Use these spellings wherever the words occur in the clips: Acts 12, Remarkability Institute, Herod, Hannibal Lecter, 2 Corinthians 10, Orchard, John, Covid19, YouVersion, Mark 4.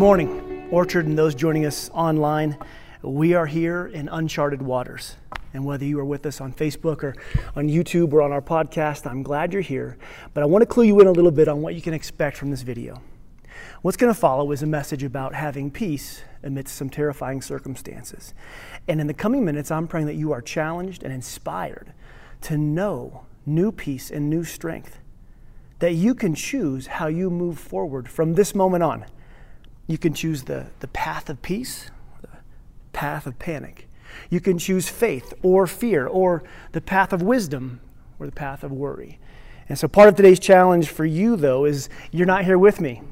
morning, Orchard, and those joining us online. We are here in uncharted waters. And whether you are with us on Facebook or on YouTube or on our podcast, I'm glad you're here. But I want to clue you in a little bit on what you can expect from this video. What's going to follow is a message about having peace amidst some terrifying circumstances. And in the coming minutes, I'm praying that you are challenged and inspired to know new peace and new strength, that you can choose how you move forward from this moment on. You can choose the path of peace, the path of panic. You can choose faith or fear, or the path of wisdom or the path of worry. And so part of today's challenge for you, though, is you're not here with me.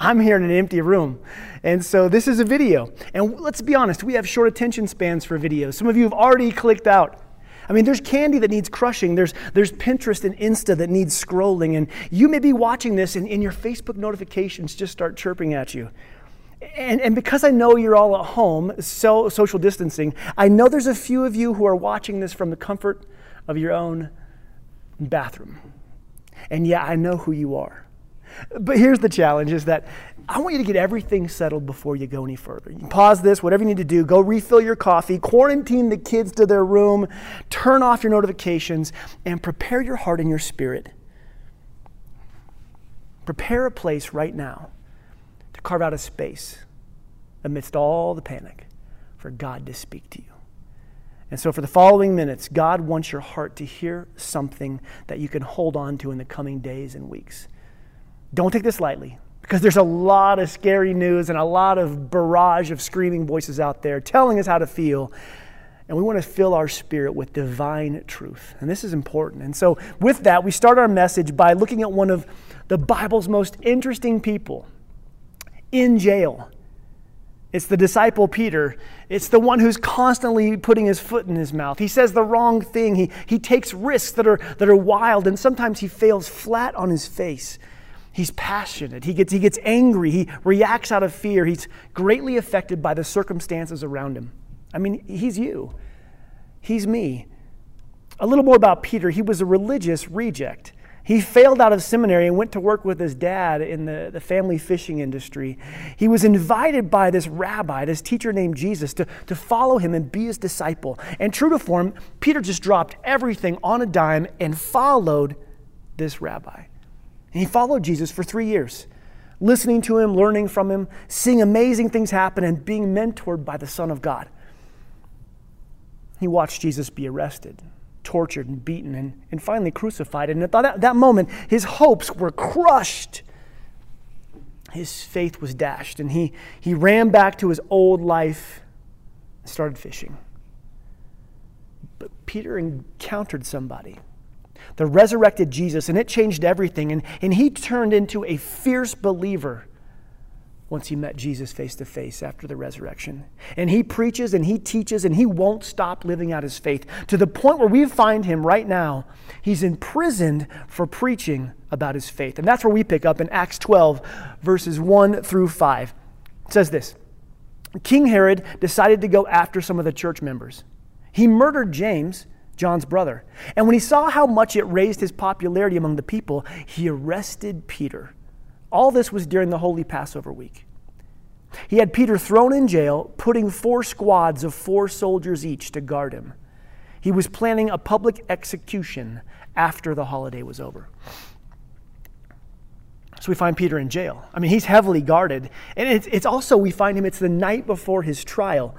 I'm here in an empty room. And so this is a video. And let's be honest, we have short attention spans for videos. Some of you have already clicked out. I mean, there's candy that needs crushing. There's Pinterest and Insta that needs scrolling. And you may be watching this and your Facebook notifications just start chirping at you. And because I know you're all at home, so social distancing, I know there's a few of you who are watching this from the comfort of your own bathroom. And yeah, I know who you are. But here's the challenge is that I want you to get everything settled before you go any further. You pause this, whatever you need to do, go refill your coffee, quarantine the kids to their room, turn off your notifications, and prepare your heart and your spirit. Prepare a place right now to carve out a space amidst all the panic for God to speak to you. And so for the following minutes, God wants your heart to hear something that you can hold on to in the coming days and weeks. Don't take this lightly, because there's a lot of scary news and a lot of barrage of screaming voices out there telling us how to feel. And we want to fill our spirit with divine truth. And this is important. And so with that, we start our message by looking at one of the Bible's most interesting people in jail. It's the disciple Peter. It's the one who's constantly putting his foot in his mouth. He says the wrong thing. He takes risks that are wild, and sometimes he fails flat on his face. He's passionate. He gets angry. He reacts out of fear. He's greatly affected by the circumstances around him. I mean, he's you. He's me. A little more about Peter. He was a religious reject. He failed out of seminary and went to work with his dad in the family fishing industry. He was invited by this rabbi, this teacher named Jesus, to follow him and be his disciple. And true to form, Peter just dropped everything on a dime and followed this rabbi. And he followed Jesus for 3 years, listening to him, learning from him, seeing amazing things happen, and being mentored by the Son of God. He watched Jesus be arrested, tortured and beaten, and finally crucified. And at that moment, his hopes were crushed. His faith was dashed, and he ran back to his old life and started fishing. But Peter encountered somebody, the resurrected Jesus, and it changed everything. And he turned into a fierce believer once he met Jesus face to face after the resurrection. And he preaches and he teaches and he won't stop living out his faith to the point where we find him right now. He's imprisoned for preaching about his faith. And that's where we pick up in Acts 12, verses 1 through 5. It says this: King Herod decided to go after some of the church members. He murdered James, John's brother. And when he saw how much it raised his popularity among the people, he arrested Peter. All this was during the Holy Passover week. He had Peter thrown in jail, putting 4 squads of 4 soldiers each to guard him. He was planning a public execution after the holiday was over. So we find Peter in jail. I mean, he's heavily guarded. And it's also, we find him, it's the night before his trial.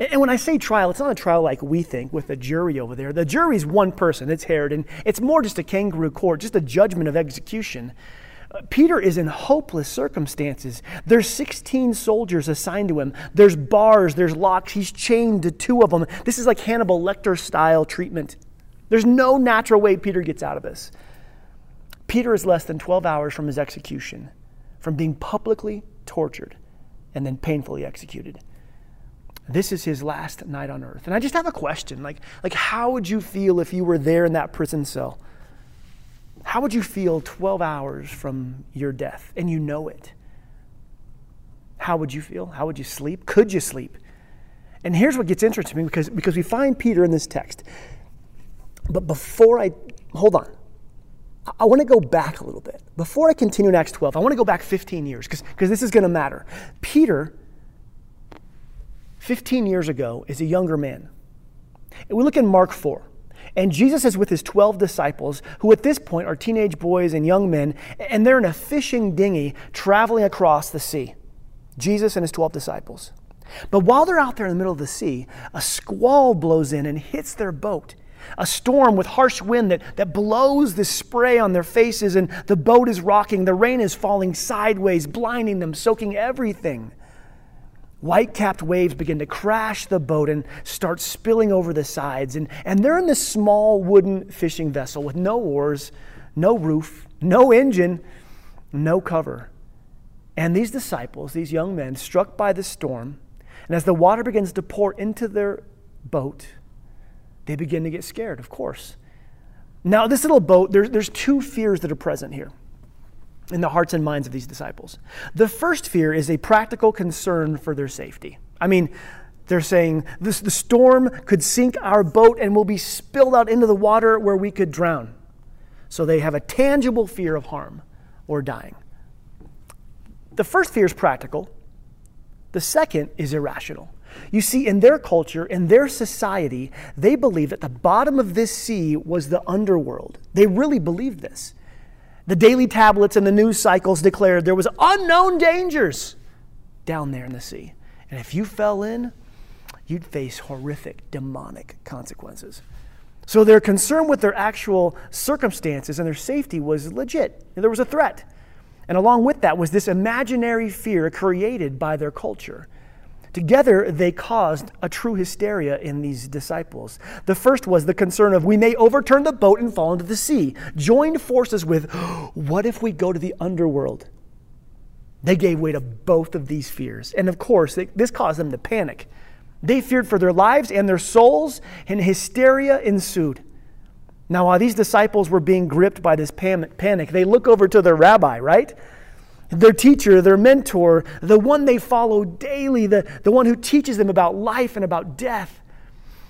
And when I say trial, it's not a trial like we think with a jury over there. The jury's one person, it's Herod, and it's more just a kangaroo court, just a judgment of execution. Peter is in hopeless circumstances. There's 16 soldiers assigned to him. There's bars, there's locks. He's chained to 2 of them. This is like Hannibal Lecter style treatment. There's no natural way Peter gets out of this. Peter is less than 12 hours from his execution, from being publicly tortured and then painfully executed. This is his last night on earth. And I just have a question. Like how would you feel if you were there in that prison cell? How would you feel 12 hours from your death? And you know it. How would you feel? How would you sleep? Could you sleep? And here's what gets interesting, because we find Peter in this text. But before I, hold on. I want to go back a little bit. Before I continue in Acts 12, I want to go back 15 years because this is going to matter. Peter, 15 years ago, is a younger man. And we look in Mark 4, and Jesus is with his 12 disciples, who at this point are teenage boys and young men, and they're in a fishing dinghy traveling across the sea. Jesus and his 12 disciples. But while they're out there in the middle of the sea, a squall blows in and hits their boat. A storm with harsh wind that blows the spray on their faces, and the boat is rocking. The rain is falling sideways, blinding them, soaking everything. White-capped waves begin to crash the boat and start spilling over the sides. And they're in this small wooden fishing vessel with no oars, no roof, no engine, no cover. And these disciples, these young men, struck by the storm, and as the water begins to pour into their boat, they begin to get scared, of course. Now, this little boat, there's two fears that are present here in the hearts and minds of these disciples. The first fear is a practical concern for their safety. I mean, they're saying, the storm could sink our boat and we'll be spilled out into the water where we could drown. So they have a tangible fear of harm or dying. The first fear is practical. The second is irrational. You see, in their culture, in their society, they believed that the bottom of this sea was the underworld. They really believed this. The daily tablets and the news cycles declared there was unknown dangers down there in the sea. And if you fell in, you'd face horrific, demonic consequences. So their concern with their actual circumstances and their safety was legit. There was a threat. And along with that was this imaginary fear created by their culture. Together, they caused a true hysteria in these disciples. The first was the concern of, we may overturn the boat and fall into the sea. Joined forces with, what if we go to the underworld? They gave way to both of these fears. And of course, this caused them to panic. They feared for their lives and their souls, and hysteria ensued. Now, while these disciples were being gripped by this panic, they look over to their rabbi, right? Their teacher, their mentor, the one they follow daily, the one who teaches them about life and about death.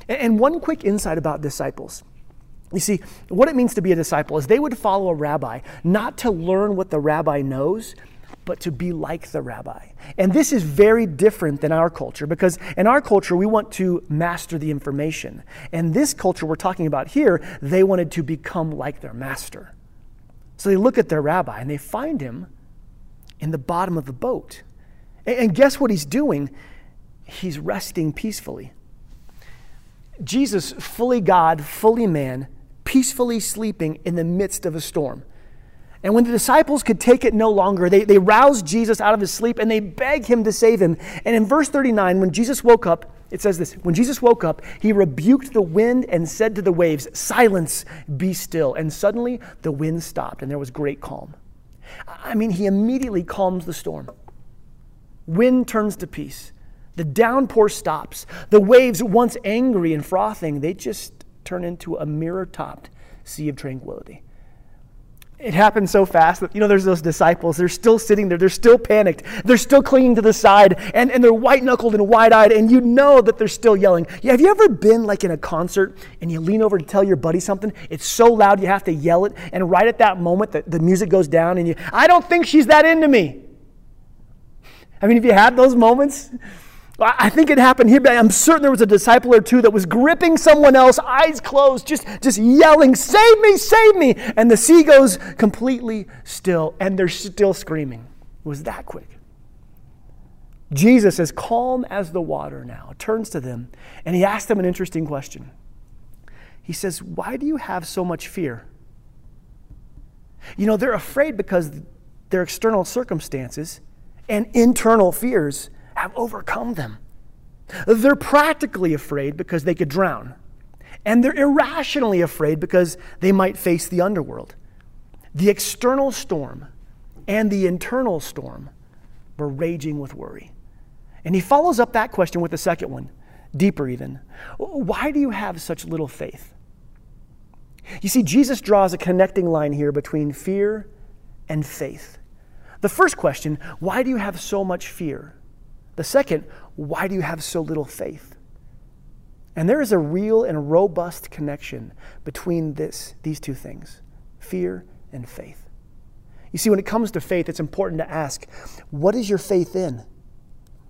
And one quick insight about disciples. You see, what it means to be a disciple is they would follow a rabbi, not to learn what the rabbi knows, but to be like the rabbi. And this is very different than our culture, because in our culture, we want to master the information. And this culture we're talking about here, they wanted to become like their master. So they look at their rabbi and they find him in the bottom of the boat. And guess what he's doing? He's resting peacefully. Jesus, fully God, fully man, peacefully sleeping in the midst of a storm. And when the disciples could take it no longer, they roused Jesus out of his sleep and they begged him to save him. And in verse 39, when Jesus woke up, it says this, when Jesus woke up, he rebuked the wind and said to the waves, "Silence, be still." And suddenly the wind stopped and there was great calm. I mean, he immediately calms the storm. Wind turns to peace. The downpour stops. The waves, once angry and frothing, they just turn into a mirror-topped sea of tranquility. It happened so fast that, there's those disciples. They're still sitting there. They're still panicked. They're still clinging to the side, and they're white-knuckled and wide-eyed, and you know that they're still yelling. Yeah, have you ever been like in a concert and you lean over to tell your buddy something? It's so loud you have to yell it, and right at that moment the music goes down and I don't think she's that into me. I mean, have you had those moments? I think it happened here, but I'm certain there was a disciple or two that was gripping someone else, eyes closed, just yelling, "Save me, save me!" And the sea goes completely still, and they're still screaming. It was that quick. Jesus, as calm as the water now, turns to them, and he asks them an interesting question. He says, "Why do you have so much fear?" They're afraid because their external circumstances and internal fears have overcome them. They're practically afraid because they could drown. And they're irrationally afraid because they might face the underworld. The external storm and the internal storm were raging with worry. And he follows up that question with the second one, deeper even. Why do you have such little faith? You see, Jesus draws a connecting line here between fear and faith. The first question, why do you have so much fear? The second, why do you have so little faith? And there is a real and robust connection between these two things, fear and faith. You see, when it comes to faith, it's important to ask, what is your faith in?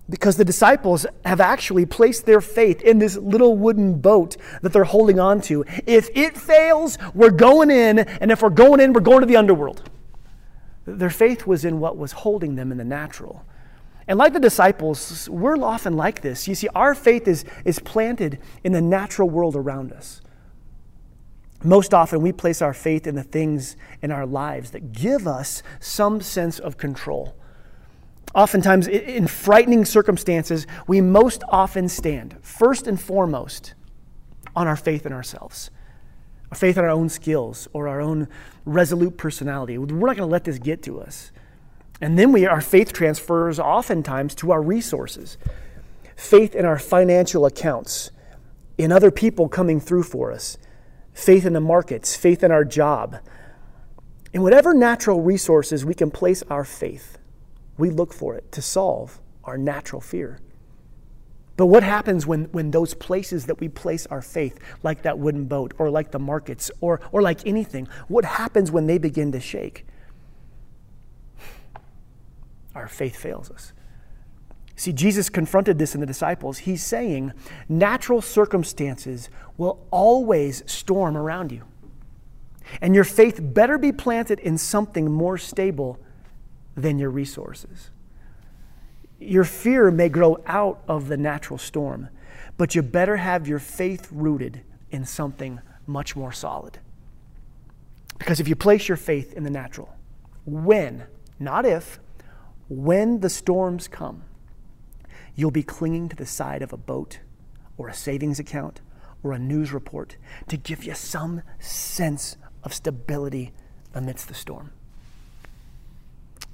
Because the disciples have actually placed their faith in this little wooden boat that they're holding on to. If it fails, we're going in, and if we're going in, we're going to the underworld. Their faith was in what was holding them in the natural. And like the disciples, we're often like this. You see, our faith is planted in the natural world around us. Most often, we place our faith in the things in our lives that give us some sense of control. Oftentimes, in frightening circumstances, we most often stand, first and foremost, on our faith in ourselves, our faith in our own skills or our own resolute personality. We're not going to let this get to us. And then our faith transfers oftentimes to our resources, faith in our financial accounts, in other people coming through for us, faith in the markets, faith in our job. In whatever natural resources we can place our faith, we look for it to solve our natural fear. But what happens when those places that we place our faith, like that wooden boat or like the markets or like anything, what happens when they begin to shake? Our faith fails us. See, Jesus confronted this in the disciples. He's saying natural circumstances will always storm around you. And your faith better be planted in something more stable than your resources. Your fear may grow out of the natural storm, but you better have your faith rooted in something much more solid. Because if you place your faith in the natural, when, not if, when the storms come, you'll be clinging to the side of a boat or a savings account or a news report to give you some sense of stability amidst the storm.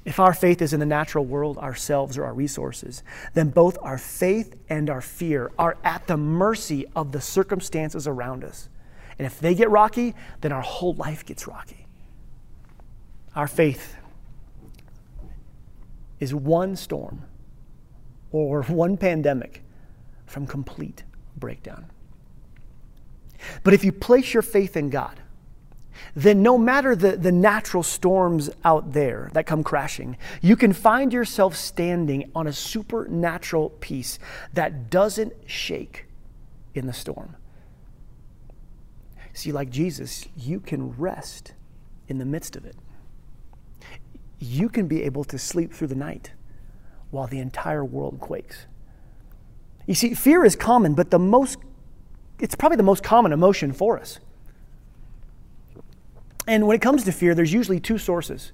If our faith is in the natural world, ourselves, or our resources, then both our faith and our fear are at the mercy of the circumstances around us. And if they get rocky, then our whole life gets rocky. Our faith is one storm or one pandemic from complete breakdown. But if you place your faith in God, then no matter the natural storms out there that come crashing, you can find yourself standing on a supernatural peace that doesn't shake in the storm. See, like Jesus, you can rest in the midst of it. You can be able to sleep through the night while the entire world quakes. You see, fear is common, but it's probably the most common emotion for us. And when it comes to fear, there's usually two sources.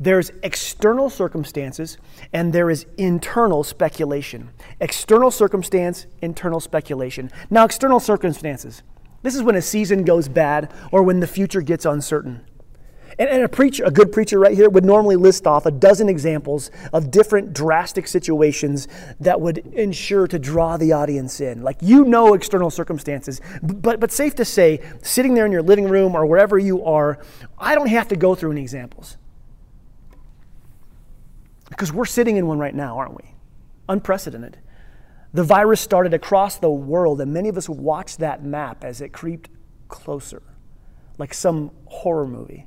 There's external circumstances, and there is internal speculation. External circumstance, internal speculation. Now, external circumstances. This is when a season goes bad or when the future gets uncertain. And a good preacher right here would normally list off a dozen examples of different drastic situations that would ensure to draw the audience in. Like, external circumstances, but safe to say, sitting there in your living room or wherever you are, I don't have to go through any examples. Because we're sitting in one right now, aren't we? Unprecedented. The virus started across the world, and many of us watched that map as it creeped closer, like some horror movie.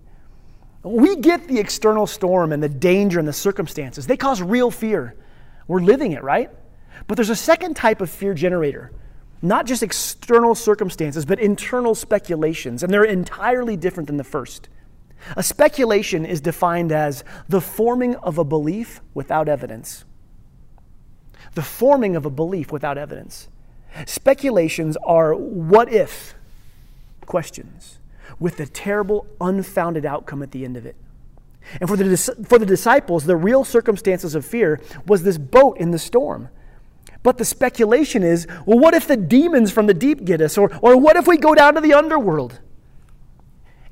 We get the external storm and the danger and the circumstances. They cause real fear. We're living it, right? But there's a second type of fear generator. Not just external circumstances, but internal speculations. And they're entirely different than the first. A speculation is defined as the forming of a belief without evidence. The forming of a belief without evidence. Speculations are what-if questions, with a terrible, unfounded outcome at the end of it. And for the disciples, the real circumstances of fear was this boat in the storm. But the speculation is, well, what if the demons from the deep get us? Or what if we go down to the underworld?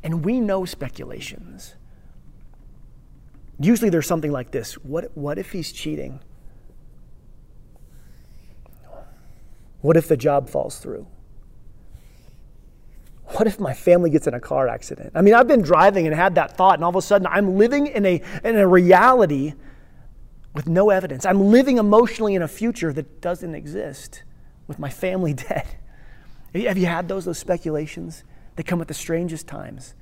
And we know speculations. Usually there's something like this. What if he's cheating? What if the job falls through? What if my family gets in a car accident? I mean, I've been driving and had that thought, and all of a sudden I'm living in a reality with no evidence. I'm living emotionally in a future that doesn't exist with my family dead. Have you had those speculations? They come at the strangest times.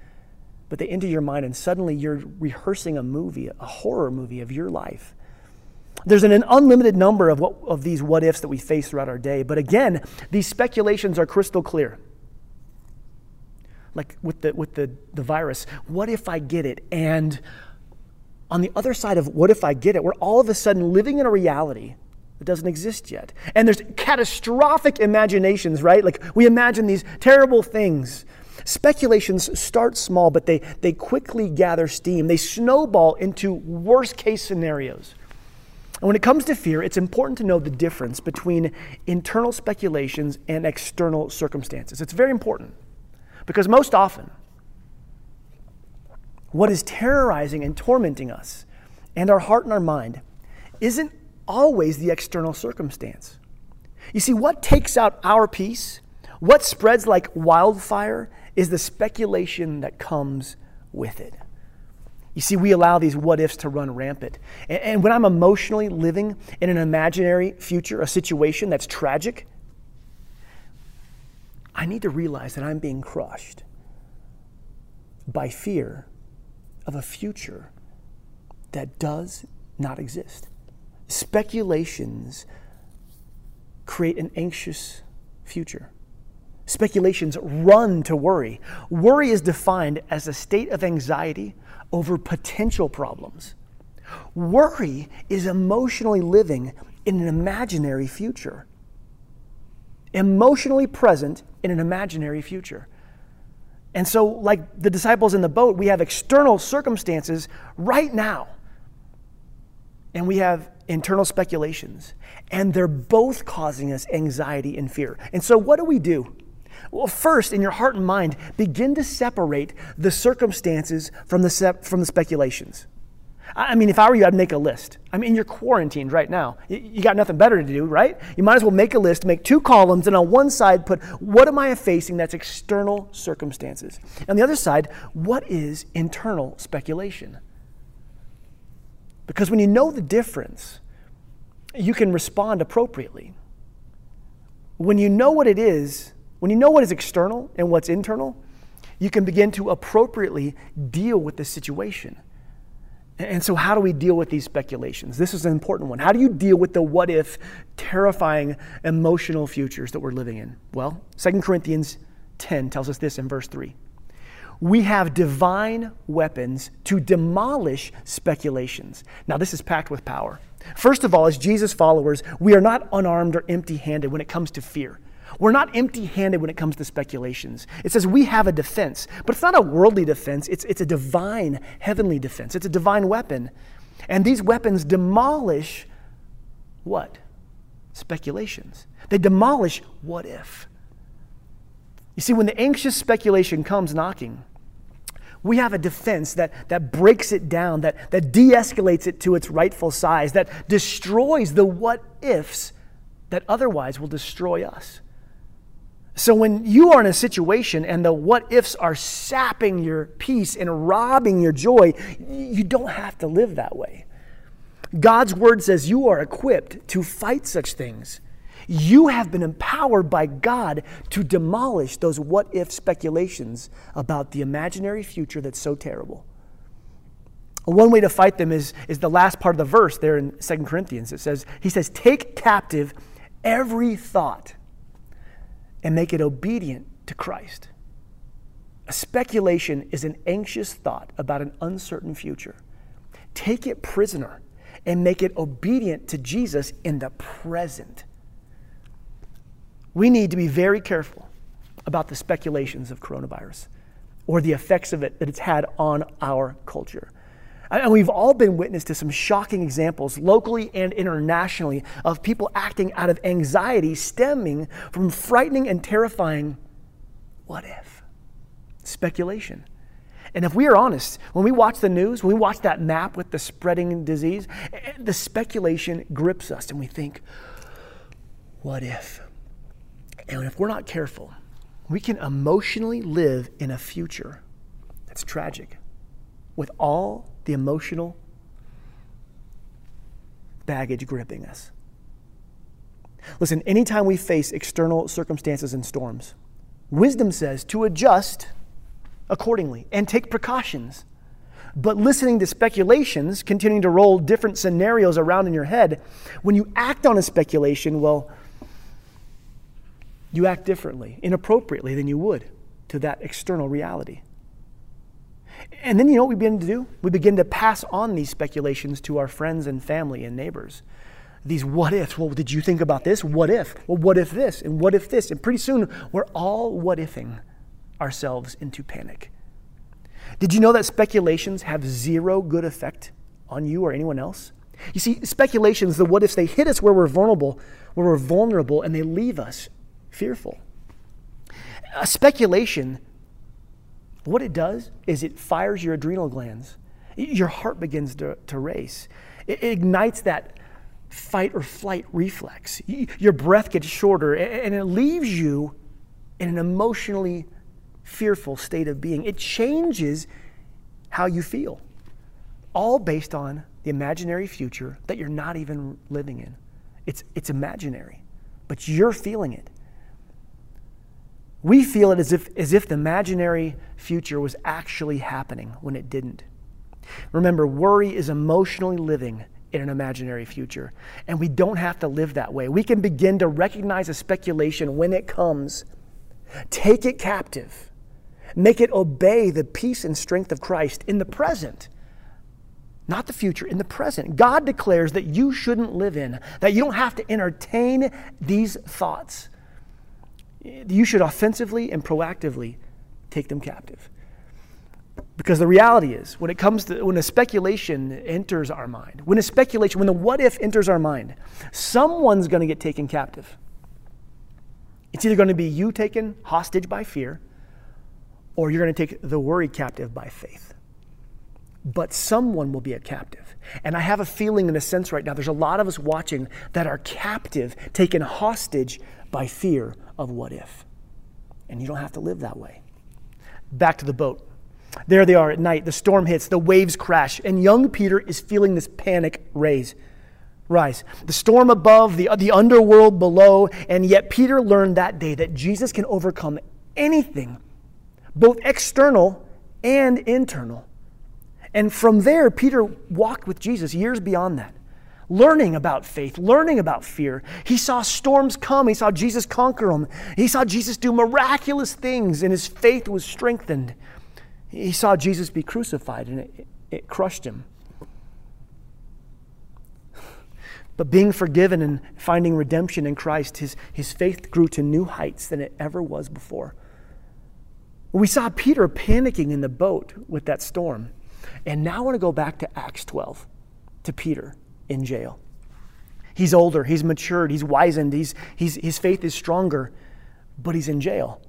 but they enter your mind and suddenly you're rehearsing a movie, a horror movie of your life. There's an unlimited number of these what-ifs that we face throughout our day. But again, these speculations are crystal clear. Like with the virus, what if I get it? And on the other side of what if I get it, we're all of a sudden living in a reality that doesn't exist yet. And there's catastrophic imaginations, right? Like we imagine these terrible things. Speculations start small, but they quickly gather steam. They snowball into worst-case scenarios. And when it comes to fear, it's important to know the difference between internal speculations and external circumstances. It's very important because most often, what is terrorizing and tormenting us and our heart and our mind isn't always the external circumstance. You see, what takes out our peace, what spreads like wildfire, is the speculation that comes with it. You see, we allow these what-ifs to run rampant. And when I'm emotionally living in an imaginary future, a situation that's tragic, I need to realize that I'm being crushed by fear of a future that does not exist. Speculations create an anxious future. Speculations run to worry. Worry is defined as a state of anxiety over potential problems. Worry is emotionally living in an imaginary future. Emotionally present in an imaginary future. And so, like the disciples in the boat, we have external circumstances right now. And we have internal speculations. And they're both causing us anxiety and fear. And so what do? Well, first, in your heart and mind, begin to separate the circumstances from the speculations. I mean, if I were you, I'd make a list. I mean, you're quarantined right now. You got nothing better to do, right? You might as well make a list, make two columns, and on one side put, what am I facing that's external circumstances? On the other side, what is internal speculation? Because when you know the difference, you can respond appropriately. When you know what it is, when you know what is external and what's internal, you can begin to appropriately deal with the situation. And so how do we deal with these speculations? This is an important one. How do you deal with the what-if, terrifying, emotional futures that we're living in? Well, 2 Corinthians 10 tells us this in verse 3. We have divine weapons to demolish speculations. Now, this is packed with power. First of all, as Jesus followers, we are not unarmed or empty-handed when it comes to fear. We're not empty-handed when it comes to speculations. It says we have a defense, but it's not a worldly defense. It's a divine, heavenly defense. It's a divine weapon. And these weapons demolish what? Speculations. They demolish what if. You see, when the anxious speculation comes knocking, we have a defense that breaks it down, that de-escalates it to its rightful size, that destroys the what-ifs that otherwise will destroy us. So when you are in a situation and the what-ifs are sapping your peace and robbing your joy, you don't have to live that way. God's word says you are equipped to fight such things. You have been empowered by God to demolish those what-if speculations about the imaginary future that's so terrible. One way to fight them is the last part of the verse there in 2 Corinthians. He says, take captive every thought and make it obedient to Christ. A speculation is an anxious thought about an uncertain future. Take it prisoner and make it obedient to Jesus in the present. We need to be very careful about the speculations of coronavirus or the effects of it that it's had on our culture. And we've all been witness to some shocking examples locally and internationally of people acting out of anxiety stemming from frightening and terrifying what if? Speculation. And if we are honest, when we watch the news, when we watch that map with the spreading disease, the speculation grips us and we think, what if? And if we're not careful, we can emotionally live in a future that's tragic with all the emotional baggage gripping us. Listen, anytime we face external circumstances and storms, wisdom says to adjust accordingly and take precautions. But listening to speculations, continuing to roll different scenarios around in your head, when you act on a speculation, well, you act differently, inappropriately than you would to that external reality. And then you know what we begin to do? We begin to pass on these speculations to our friends and family and neighbors. These what ifs. Well, did you think about this? What if? Well, what if this? And what if this? And pretty soon we're all what ifing ourselves into panic. Did you know that speculations have zero good effect on you or anyone else? You see, speculations, the what ifs, they hit us where we're vulnerable, and they leave us fearful. A speculation, what it does is it fires your adrenal glands. Your heart begins to race. It ignites that fight or flight reflex. Your breath gets shorter, and it leaves you in an emotionally fearful state of being. It changes how you feel, all based on the imaginary future that you're not even living in. It's imaginary, but you're feeling it. We feel it as if the imaginary future was actually happening when it didn't. Remember, worry is emotionally living in an imaginary future, and we don't have to live that way. We can begin to recognize a speculation when it comes, take it captive, make it obey the peace and strength of Christ in the present, not the future, in the present. God declares that you shouldn't live in, that you don't have to entertain these thoughts. You should offensively and proactively take them captive. Because the reality is, when a speculation enters our mind, when the what if enters our mind, someone's going to get taken captive. It's either going to be you taken hostage by fear, or you're going to take the worry captive by faith. But someone will be a captive. And I have a feeling, in a sense, right now, there's a lot of us watching that are captive, taken hostage by fear of what if. And you don't have to live that way. Back to the boat. There they are at night. The storm hits, the waves crash, and young Peter is feeling this panic rise. The storm above, the underworld below, and yet Peter learned that day that Jesus can overcome anything, both external and internal. And from there, Peter walked with Jesus years beyond that, learning about faith, learning about fear. He saw storms come. He saw Jesus conquer them. He saw Jesus do miraculous things, and his faith was strengthened. He saw Jesus be crucified, and it crushed him. But being forgiven and finding redemption in Christ, his faith grew to new heights than it ever was before. We saw Peter panicking in the boat with that storm. And now I want to go back to Acts 12, to Peter in jail. He's older, he's matured, he's wizened, his faith is stronger, but he's in jail.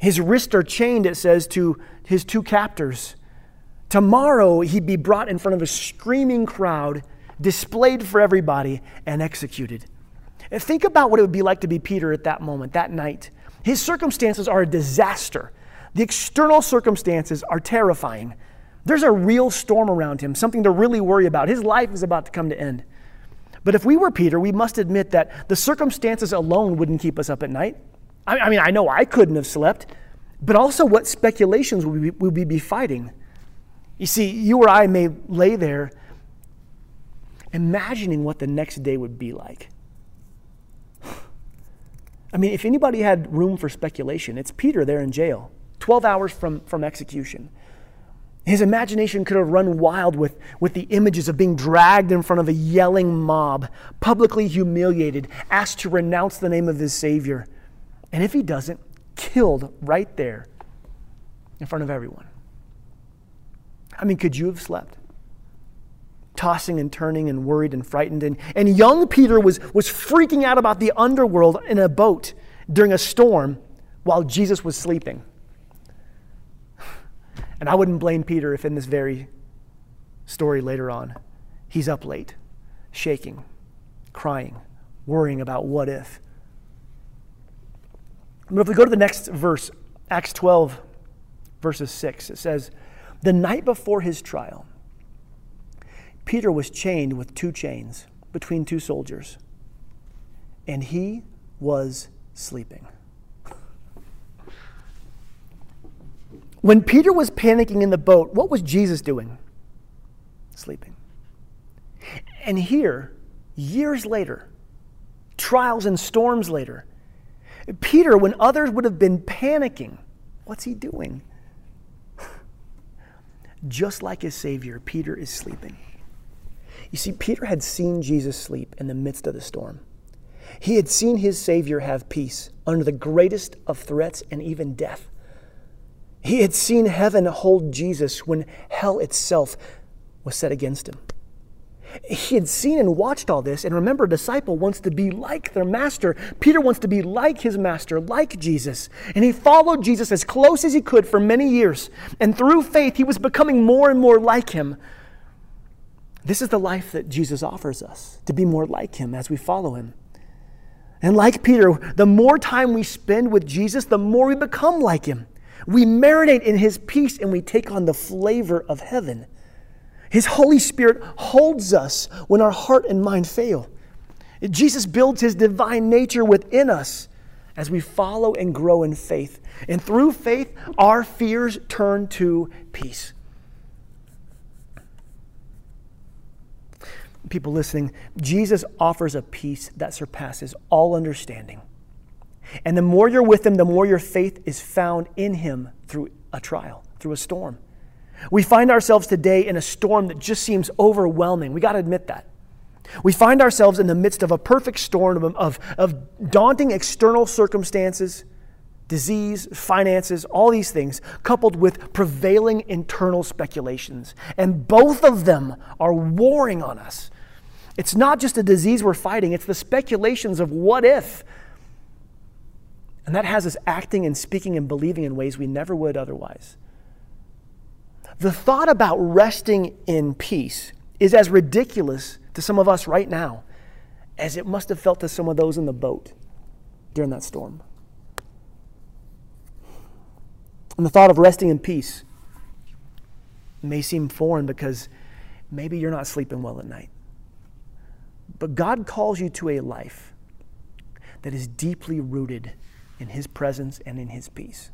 His wrists are chained, it says, to his two captors. Tomorrow he'd be brought in front of a screaming crowd, displayed for everybody, and executed. And think about what it would be like to be Peter at that moment, that night. His circumstances are a disaster. The external circumstances are terrifying. There's a real storm around him, something to really worry about. His life is about to come to end. But if we were Peter, we must admit that the circumstances alone wouldn't keep us up at night. I mean, I know I couldn't have slept, but also what speculations would we be fighting? You see, you or I may lay there imagining what the next day would be like. I mean, if anybody had room for speculation, it's Peter there in jail, 12 hours from execution. His imagination could have run wild with the images of being dragged in front of a yelling mob, publicly humiliated, asked to renounce the name of his Savior. And if he doesn't, killed right there in front of everyone. I mean, could you have slept? Tossing and turning and worried and frightened. And young Peter was freaking out about the underworld in a boat during a storm while Jesus was sleeping. And I wouldn't blame Peter if in this very story later on, he's up late, shaking, crying, worrying about what if. But if we go to the next verse, Acts 12, verses 6, it says, "The night before his trial, Peter was chained with two chains between two soldiers, and he was sleeping." When Peter was panicking in the boat, what was Jesus doing? Sleeping. And here, years later, trials and storms later, Peter, when others would have been panicking, what's he doing? Just like his Savior, Peter is sleeping. You see, Peter had seen Jesus sleep in the midst of the storm. He had seen his Savior have peace under the greatest of threats and even death. He had seen heaven hold Jesus when hell itself was set against him. He had seen and watched all this. And remember, a disciple wants to be like their master. Peter wants to be like his master, like Jesus. And he followed Jesus as close as he could for many years. And through faith, he was becoming more and more like him. This is the life that Jesus offers us, to be more like him as we follow him. And like Peter, the more time we spend with Jesus, the more we become like him. We marinate in his peace and we take on the flavor of heaven. His Holy Spirit holds us when our heart and mind fail. Jesus builds his divine nature within us as we follow and grow in faith. And through faith, our fears turn to peace. People listening, Jesus offers a peace that surpasses all understanding. And the more you're with him, the more your faith is found in him through a trial, through a storm. We find ourselves today in a storm that just seems overwhelming. We got to admit that. We find ourselves in the midst of a perfect storm of daunting external circumstances, disease, finances, all these things, coupled with prevailing internal speculations. And both of them are warring on us. It's not just a disease we're fighting, it's the speculations of what if. And that has us acting and speaking and believing in ways we never would otherwise. The thought about resting in peace is as ridiculous to some of us right now as it must have felt to some of those in the boat during that storm. And the thought of resting in peace may seem foreign because maybe you're not sleeping well at night. But God calls you to a life that is deeply rooted in his presence and in his peace.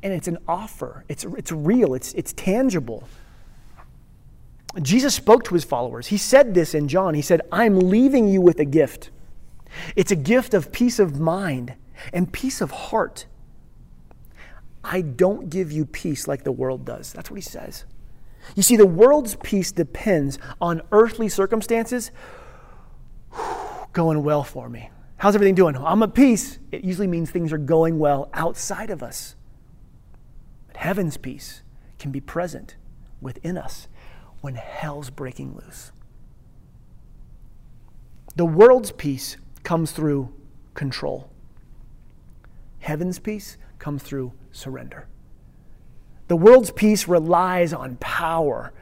And it's an offer. It's real. It's tangible. Jesus spoke to his followers. He said this in John. He said, "I'm leaving you with a gift. It's a gift of peace of mind and peace of heart. I don't give you peace like the world does." That's what he says. You see, the world's peace depends on earthly circumstances. Going well for me. How's everything doing? I'm at peace. It usually means things are going well outside of us. Heaven's peace can be present within us when hell's breaking loose. The world's peace comes through control. Heaven's peace comes through surrender. The world's peace relies on power.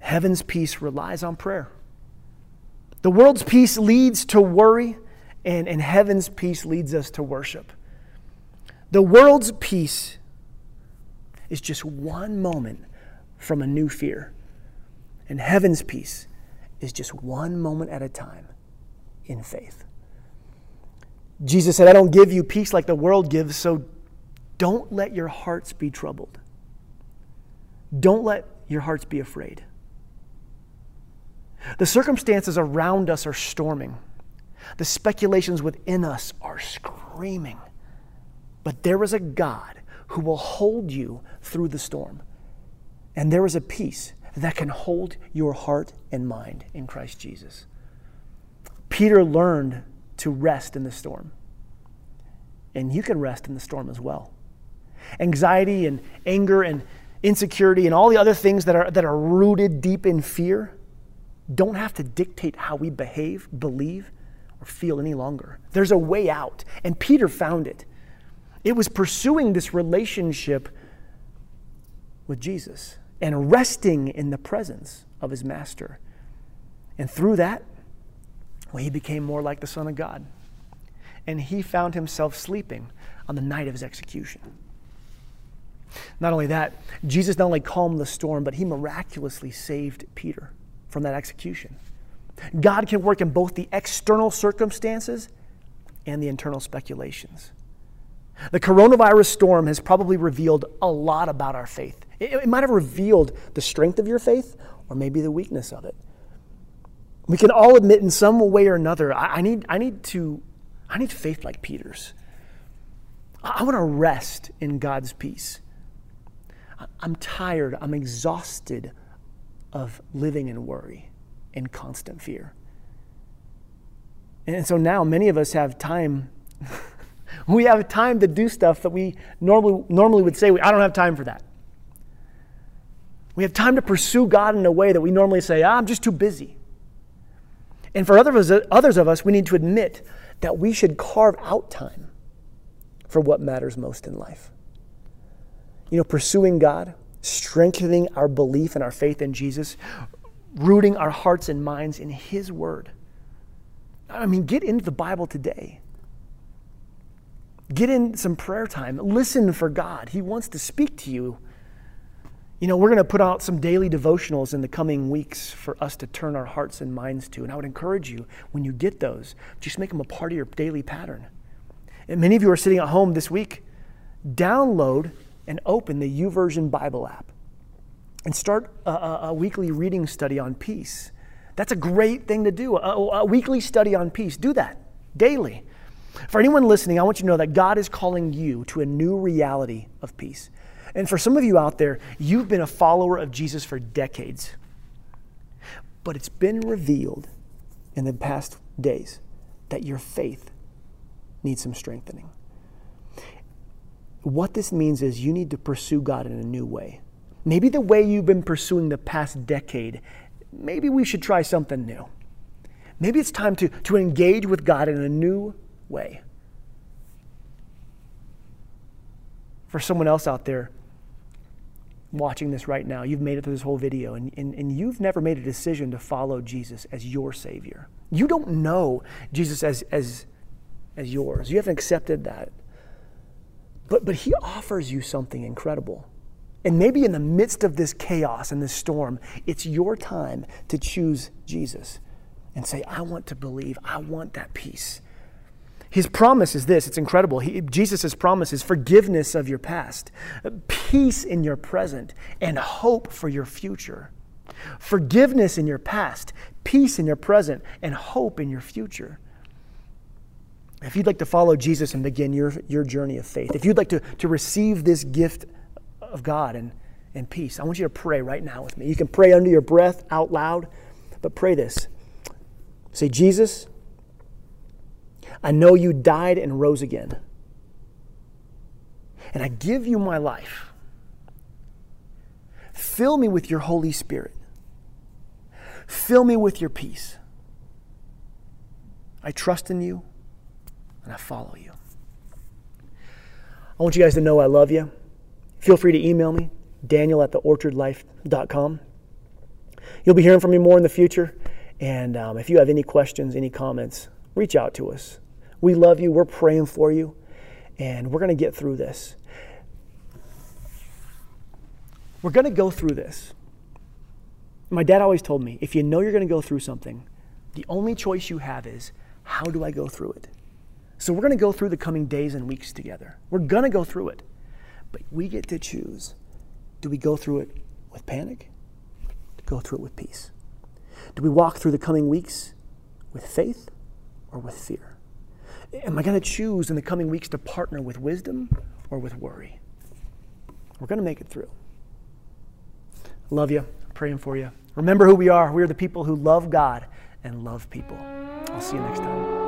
Heaven's peace relies on prayer. The world's peace leads to worry, and heaven's peace leads us to worship. The world's peace is just one moment from a new fear. And heaven's peace is just one moment at a time in faith. Jesus said, "I don't give you peace like the world gives, so don't let your hearts be troubled. Don't let your hearts be afraid." The circumstances around us are storming. The speculations within us are screaming. But there is a God who will hold you through the storm. And there is a peace that can hold your heart and mind in Christ Jesus. Peter learned to rest in the storm. And you can rest in the storm as well. Anxiety and anger and insecurity and all the other things that are rooted deep in fear don't have to dictate how we behave, believe, or feel any longer. There's a way out, and Peter found it. It was pursuing this relationship with Jesus and resting in the presence of his master. And through that, well, he became more like the Son of God. And he found himself sleeping on the night of his execution. Not only that, Jesus not only calmed the storm, but he miraculously saved Peter from that execution. God can work in both the external circumstances and the internal speculations. The coronavirus storm has probably revealed a lot about our faith. It might have revealed the strength of your faith or maybe the weakness of it. We can all admit in some way or another, I need faith like Peter's. I want to rest in God's peace. I'm tired. I'm exhausted of living in worry and constant fear. And so now many of us have time. We have time to do stuff that we normally would say, I don't have time for that. We have time to pursue God in a way that we normally say, I'm just too busy. And for others of us, we need to admit that we should carve out time for what matters most in life. Pursuing God, strengthening our belief and our faith in Jesus, rooting our hearts and minds in His Word. Get into the Bible today. Get in some prayer time. Listen for God. He wants to speak to you. We're going to put out some daily devotionals in the coming weeks for us to turn our hearts and minds to. And I would encourage you, when you get those, just make them a part of your daily pattern. And many of you are sitting at home this week. Download and open the YouVersion Bible app and start a weekly reading study on peace. That's a great thing to do, a weekly study on peace. Do that daily. For anyone listening, I want you to know that God is calling you to a new reality of peace. And for some of you out there, you've been a follower of Jesus for decades. But it's been revealed in the past days that your faith needs some strengthening. What this means is you need to pursue God in a new way. Maybe the way you've been pursuing the past decade, maybe we should try something new. Maybe it's time to engage with God in a new way. For someone else out there watching this right now, you've made it through this whole video and you've never made a decision to follow Jesus as your Savior. You don't know Jesus as yours. You haven't accepted that. But He offers you something incredible. And maybe in the midst of this chaos and this storm, it's your time to choose Jesus and say, I want to believe. I want that peace. His promise is this. It's incredible. Jesus' promise is forgiveness of your past, peace in your present, and hope for your future. Forgiveness in your past, peace in your present, and hope in your future. If you'd like to follow Jesus and begin your journey of faith, if you'd like to receive this gift of God and peace, I want you to pray right now with me. You can pray under your breath, out loud, but pray this. Say, Jesus, I know you died and rose again. And I give you my life. Fill me with your Holy Spirit. Fill me with your peace. I trust in you and I follow you. I want you guys to know I love you. Feel free to email me, daniel@theorchardlife.com. You'll be hearing from me more in the future. And if you have any questions, any comments, reach out to us. We love you. We're praying for you. And we're going to get through this. We're going to go through this. My dad always told me, if you know you're going to go through something, the only choice you have is, how do I go through it? So we're going to go through the coming days and weeks together. We're going to go through it. But we get to choose. Do we go through it with panic? Go through it with peace? Do we walk through the coming weeks with faith? Or with fear? Am I going to choose in the coming weeks to partner with wisdom or with worry? We're going to make it through. Love you. Praying for you. Remember who we are. We are the people who love God and love people. I'll see you next time.